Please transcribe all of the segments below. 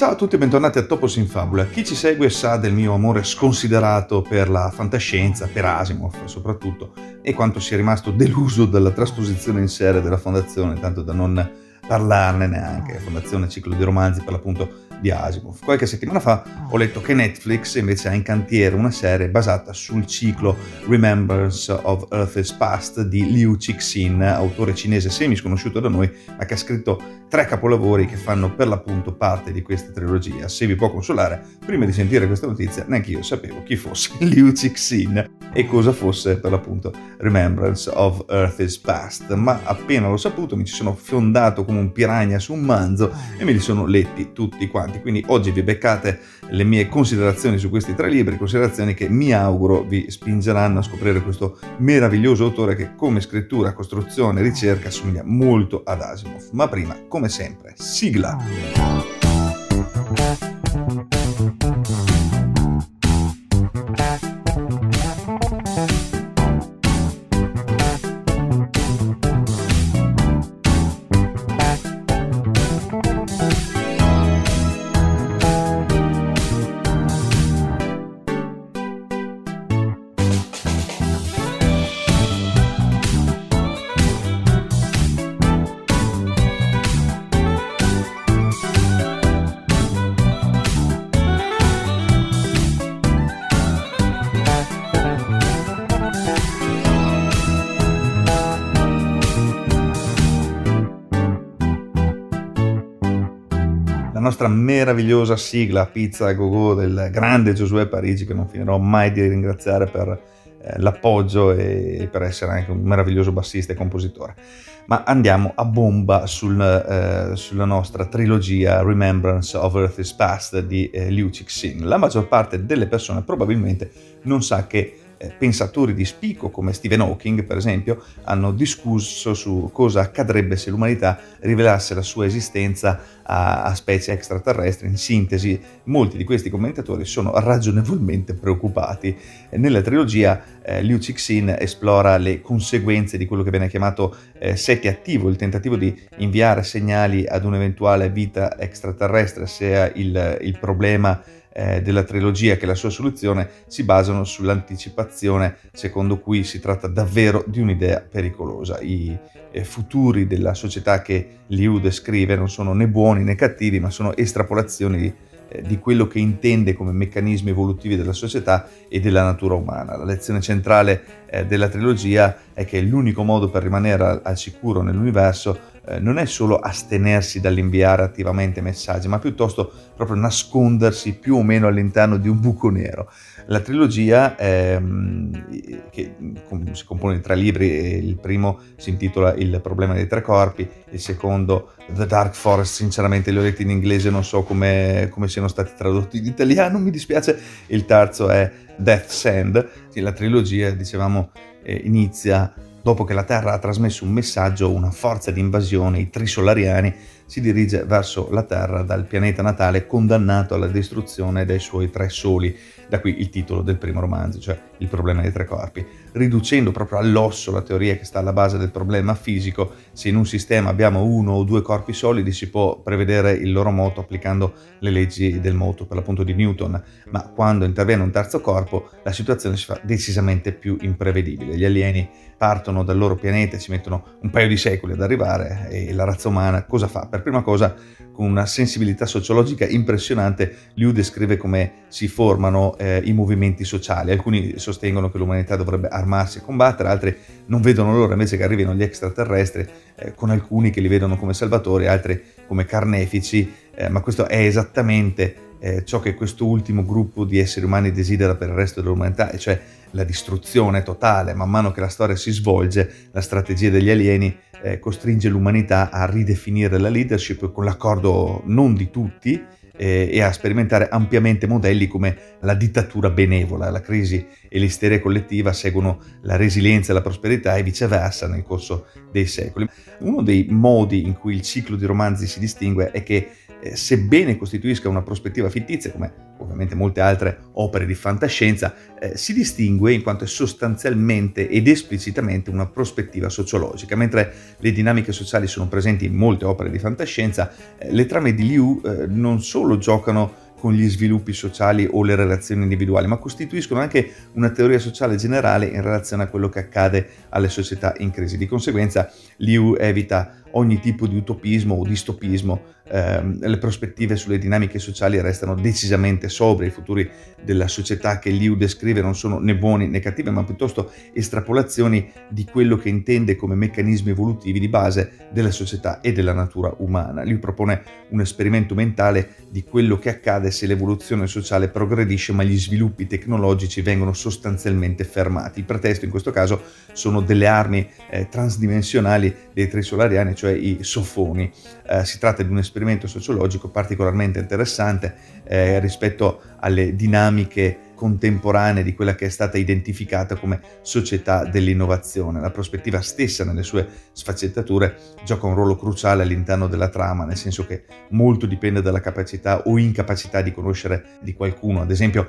Ciao a tutti e bentornati a Topos in Fabula. Chi ci segue sa del mio amore sconsiderato per la fantascienza, per Asimov soprattutto, e quanto sia rimasto deluso dalla trasposizione in serie della Fondazione, tanto da non parlarne neanche, Fondazione Ciclo di Romanzi per l'appunto di Asimov. Qualche settimana fa ho letto che Netflix invece ha in cantiere una serie basata sul ciclo Remembrance of Earth's Past di Liu Cixin, autore cinese semi sconosciuto da noi, ma che ha scritto 3 capolavori che fanno per l'appunto parte di questa trilogia. Se vi può consolare, prima di sentire questa notizia neanche io sapevo chi fosse Liu Cixin e cosa fosse per l'appunto Remembrance of Earth's Past, ma appena l'ho saputo mi ci sono fiondato come un piranha su un manzo e me li sono letti tutti quanti. Quindi oggi vi beccate le mie considerazioni su questi 3 libri, considerazioni che mi auguro vi spingeranno a scoprire questo meraviglioso autore che come scrittura, costruzione e ricerca assomiglia molto ad Asimov. Ma prima, come sempre, sigla! Nostra meravigliosa sigla Pizza gogo Go del grande Josué Parigi, che non finirò mai di ringraziare per l'appoggio e per essere anche un meraviglioso bassista e compositore. Ma andiamo a bomba sulla nostra trilogia Remembrance of Earth's Past di Liu Cixin. La maggior parte delle persone probabilmente non sa che pensatori di spicco come Stephen Hawking, per esempio, hanno discusso su cosa accadrebbe se l'umanità rivelasse la sua esistenza a specie extraterrestri. In sintesi, molti di questi commentatori sono ragionevolmente preoccupati. Nella trilogia Liu Cixin esplora le conseguenze di quello che viene chiamato SETI attivo, il tentativo di inviare segnali ad un'eventuale vita extraterrestre, sia il problema della trilogia che la sua soluzione si basano sull'anticipazione secondo cui si tratta davvero di un'idea pericolosa. I futuri della società che Liu descrive non sono né buoni né cattivi, ma sono estrapolazioni di quello che intende come meccanismi evolutivi della società e della natura umana. La lezione centrale della trilogia è che l'unico modo per rimanere al sicuro nell'universo non è solo astenersi dall'inviare attivamente messaggi, ma piuttosto proprio nascondersi più o meno all'interno di un buco nero. La trilogia, che si compone di 3 libri, e il primo si intitola Il problema dei 3 corpi, il secondo The Dark Forest, sinceramente li ho letti in inglese, non so come siano stati tradotti in italiano, mi dispiace, il terzo è Death's End. La trilogia, dicevamo, inizia dopo che la Terra ha trasmesso un messaggio. Una forza di invasione, i Trisolariani, si dirige verso la Terra dal pianeta natale, condannato alla distruzione dai suoi 3 soli. Da qui il titolo del primo romanzo, cioè Il problema dei 3 corpi. Riducendo proprio all'osso la teoria che sta alla base del problema fisico, se in un sistema abbiamo 1 o 2 corpi solidi si può prevedere il loro moto applicando le leggi del moto, per l'appunto di Newton, ma quando interviene un terzo corpo la situazione si fa decisamente più imprevedibile. Gli alieni partono dal loro pianeta e ci mettono un paio di secoli ad arrivare, e la razza umana cosa fa? Per prima cosa, con una sensibilità sociologica impressionante, Liu descrive come si formano i movimenti sociali. Alcuni sostengono che l'umanità dovrebbe armarsi e combattere, altri non vedono l'ora invece che arrivino gli extraterrestri, con alcuni che li vedono come salvatori, altri come carnefici, ma questo è esattamente ciò che questo ultimo gruppo di esseri umani desidera per il resto dell'umanità, e cioè la distruzione totale. Man mano che la storia si svolge, la strategia degli alieni costringe l'umanità a ridefinire la leadership con l'accordo non di tutti e a sperimentare ampiamente modelli come la dittatura benevola. La crisi e l'isteria collettiva seguono la resilienza e la prosperità, e viceversa nel corso dei secoli. Uno dei modi in cui il ciclo di romanzi si distingue è che sebbene costituisca una prospettiva fittizia, come ovviamente molte altre opere di fantascienza, si distingue in quanto è sostanzialmente ed esplicitamente una prospettiva sociologica. Mentre le dinamiche sociali sono presenti in molte opere di fantascienza, le trame di Liu non solo giocano con gli sviluppi sociali o le relazioni individuali, ma costituiscono anche una teoria sociale generale in relazione a quello che accade alle società in crisi. Di conseguenza, Liu evita ogni tipo di utopismo o distopismo, le prospettive sulle dinamiche sociali restano decisamente sobrie, i futuri della società che Liu descrive non sono né buoni né cattivi, ma piuttosto estrapolazioni di quello che intende come meccanismi evolutivi di base della società e della natura umana. Liu propone un esperimento mentale di quello che accade se l'evoluzione sociale progredisce ma gli sviluppi tecnologici vengono sostanzialmente fermati. Il pretesto in questo caso sono delle armi transdimensionali dei Trisolariani, cioè i sofoni. Si tratta di un esperimento sociologico particolarmente interessante rispetto alle dinamiche contemporanee di quella che è stata identificata come società dell'innovazione. La prospettiva stessa, nelle sue sfaccettature, gioca un ruolo cruciale all'interno della trama, nel senso che molto dipende dalla capacità o incapacità di conoscere di qualcuno. Ad esempio,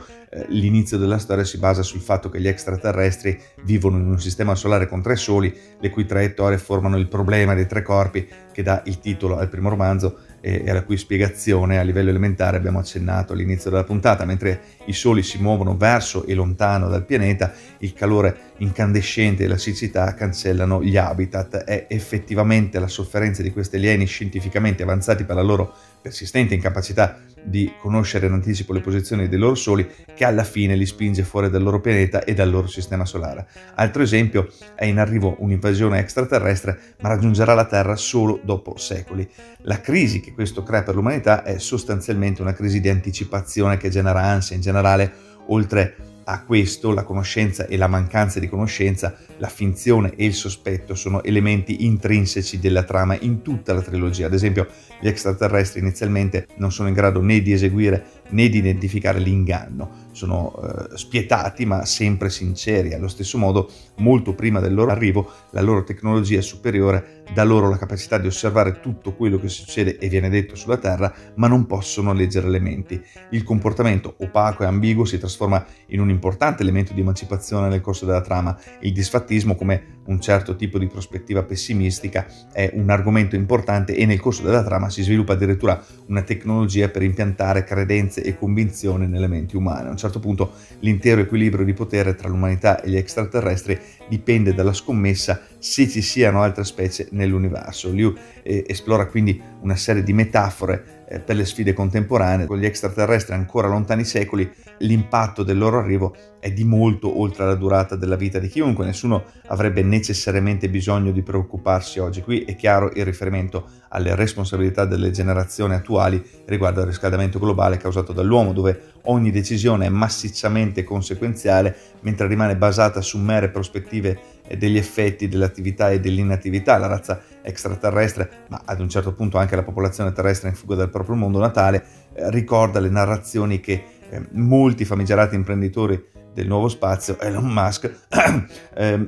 l'inizio della storia si basa sul fatto che gli extraterrestri vivono in un sistema solare con tre soli, le cui traiettorie formano il problema dei tre corpi, che dà il titolo al primo romanzo e alla cui spiegazione a livello elementare abbiamo accennato all'inizio della puntata. Mentre i soli si muovono verso e lontano dal pianeta, il calore incandescente e la siccità cancellano gli habitat. È effettivamente la sofferenza di questi alieni scientificamente avanzati per la loro persistente incapacità di conoscere in anticipo le posizioni dei loro soli che alla fine li spinge fuori dal loro pianeta e dal loro sistema solare. Altro esempio: è in arrivo un'invasione extraterrestre, ma raggiungerà la Terra solo dopo secoli. La crisi che questo crea per l'umanità è sostanzialmente una crisi di anticipazione che genera ansia in generale. Oltre a questo, la conoscenza e la mancanza di conoscenza, la finzione e il sospetto sono elementi intrinseci della trama in tutta la trilogia. Ad esempio, gli extraterrestri inizialmente non sono in grado né di eseguire né di identificare l'inganno. Sono spietati ma sempre sinceri. Allo stesso modo, molto prima del loro arrivo, la loro tecnologia è superiore, dà loro la capacità di osservare tutto quello che succede e viene detto sulla Terra, ma non possono leggere le menti. Il comportamento opaco e ambiguo si trasforma in un importante elemento di emancipazione nel corso della trama. Il disfattismo, come un certo tipo di prospettiva pessimistica, è un argomento importante e nel corso della trama si sviluppa addirittura una tecnologia per impiantare credenze e convinzioni nelle menti umane. A un certo punto l'intero equilibrio di potere tra l'umanità e gli extraterrestri dipende dalla scommessa se ci siano altre specie nell'universo. Liu esplora quindi una serie di metafore per le sfide contemporanee. Con gli extraterrestri ancora lontani secoli, l'impatto del loro arrivo è di molto oltre la durata della vita di chiunque. Nessuno avrebbe necessariamente bisogno di preoccuparsi oggi. Qui è chiaro il riferimento alle responsabilità delle generazioni attuali riguardo al riscaldamento globale causato dall'uomo, dove ogni decisione è massicciamente conseguenziale, mentre rimane basata su mere prospettive degli effetti dell'attività e dell'inattività. La razza extraterrestre, ma ad un certo punto anche la popolazione terrestre in fuga dal proprio mondo natale, ricorda le narrazioni che molti famigerati imprenditori del nuovo spazio, Elon Musk,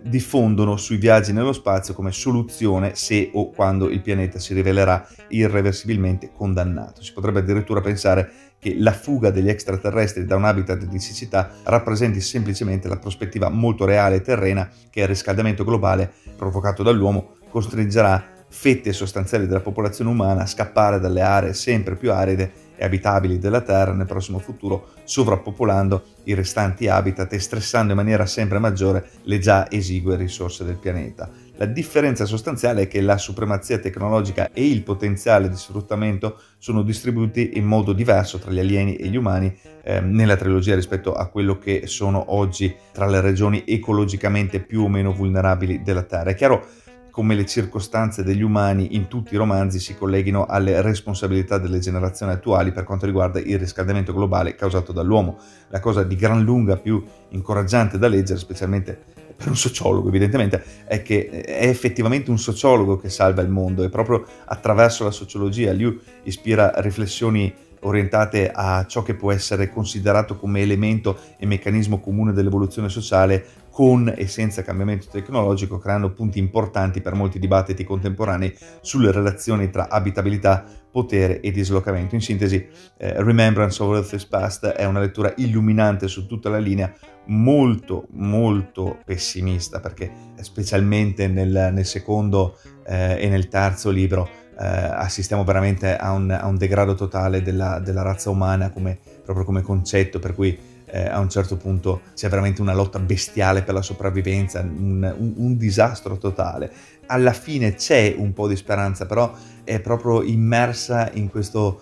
diffondono sui viaggi nello spazio come soluzione se o quando il pianeta si rivelerà irreversibilmente condannato. Si potrebbe addirittura pensare che la fuga degli extraterrestri da un habitat di siccità rappresenti semplicemente la prospettiva molto reale e terrena che il riscaldamento globale provocato dall'uomo costringerà fette sostanziali della popolazione umana a scappare dalle aree sempre più aride e abitabili della Terra nel prossimo futuro, sovrappopolando i restanti habitat e stressando in maniera sempre maggiore le già esigue risorse del pianeta. La differenza sostanziale è che la supremazia tecnologica e il potenziale di sfruttamento sono distribuiti in modo diverso tra gli alieni e gli umani nella trilogia rispetto a quello che sono oggi tra le regioni ecologicamente più o meno vulnerabili della Terra. È chiaro come le circostanze degli umani in tutti i romanzi si colleghino alle responsabilità delle generazioni attuali per quanto riguarda il riscaldamento globale causato dall'uomo. La cosa di gran lunga più incoraggiante da leggere, specialmente per un sociologo evidentemente, è che è effettivamente un sociologo che salva il mondo, e proprio attraverso la sociologia Liu ispira riflessioni orientate a ciò che può essere considerato come elemento e meccanismo comune dell'evoluzione sociale con e senza cambiamento tecnologico, creando punti importanti per molti dibattiti contemporanei sulle relazioni tra abitabilità, potere e dislocamento. In sintesi, Remembrance of Earth's Past è una lettura illuminante su tutta la linea, molto molto pessimista, perché specialmente nel secondo e nel terzo libro assistiamo veramente a un degrado totale della razza umana proprio come concetto, per cui a un certo punto c'è veramente una lotta bestiale per la sopravvivenza, un disastro totale. Alla fine c'è un po' di speranza, però è proprio immersa in questo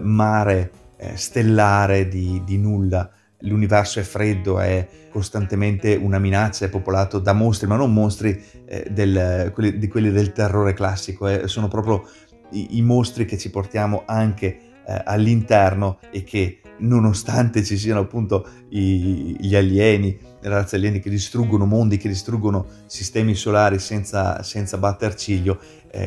mare stellare di nulla. L'universo è freddo, è costantemente una minaccia, è popolato da mostri, ma non mostri quelli del terrore classico, sono proprio i mostri che ci portiamo anche all'interno e che, nonostante ci siano appunto gli alieni, le razze alieni che distruggono mondi, che distruggono sistemi solari senza batter ciglio,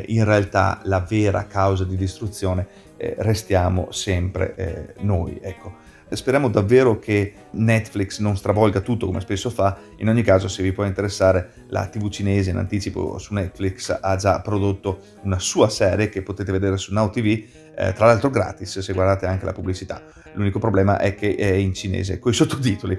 in realtà la vera causa di distruzione restiamo sempre noi, ecco. Speriamo davvero che Netflix non stravolga tutto come spesso fa. In ogni caso, se vi può interessare, la TV cinese in anticipo su Netflix ha già prodotto una sua serie che potete vedere su Now TV, tra l'altro gratis se guardate anche la pubblicità. L'unico problema è che è in cinese coi sottotitoli.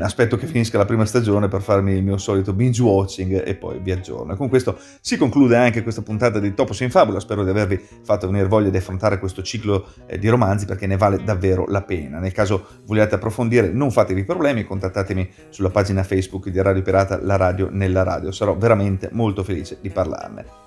Aspetto che finisca la prima stagione per farmi il mio solito binge watching e poi vi aggiorno. E con questo si conclude anche questa puntata di Topos in Fabula. Spero di avervi fatto venire voglia di affrontare questo ciclo di romanzi, perché ne vale davvero la pena. Nel caso vogliate approfondire, non fatevi problemi, contattatemi sulla pagina Facebook di Radio Pirata, la radio nella radio. Sarò veramente molto felice di parlarne.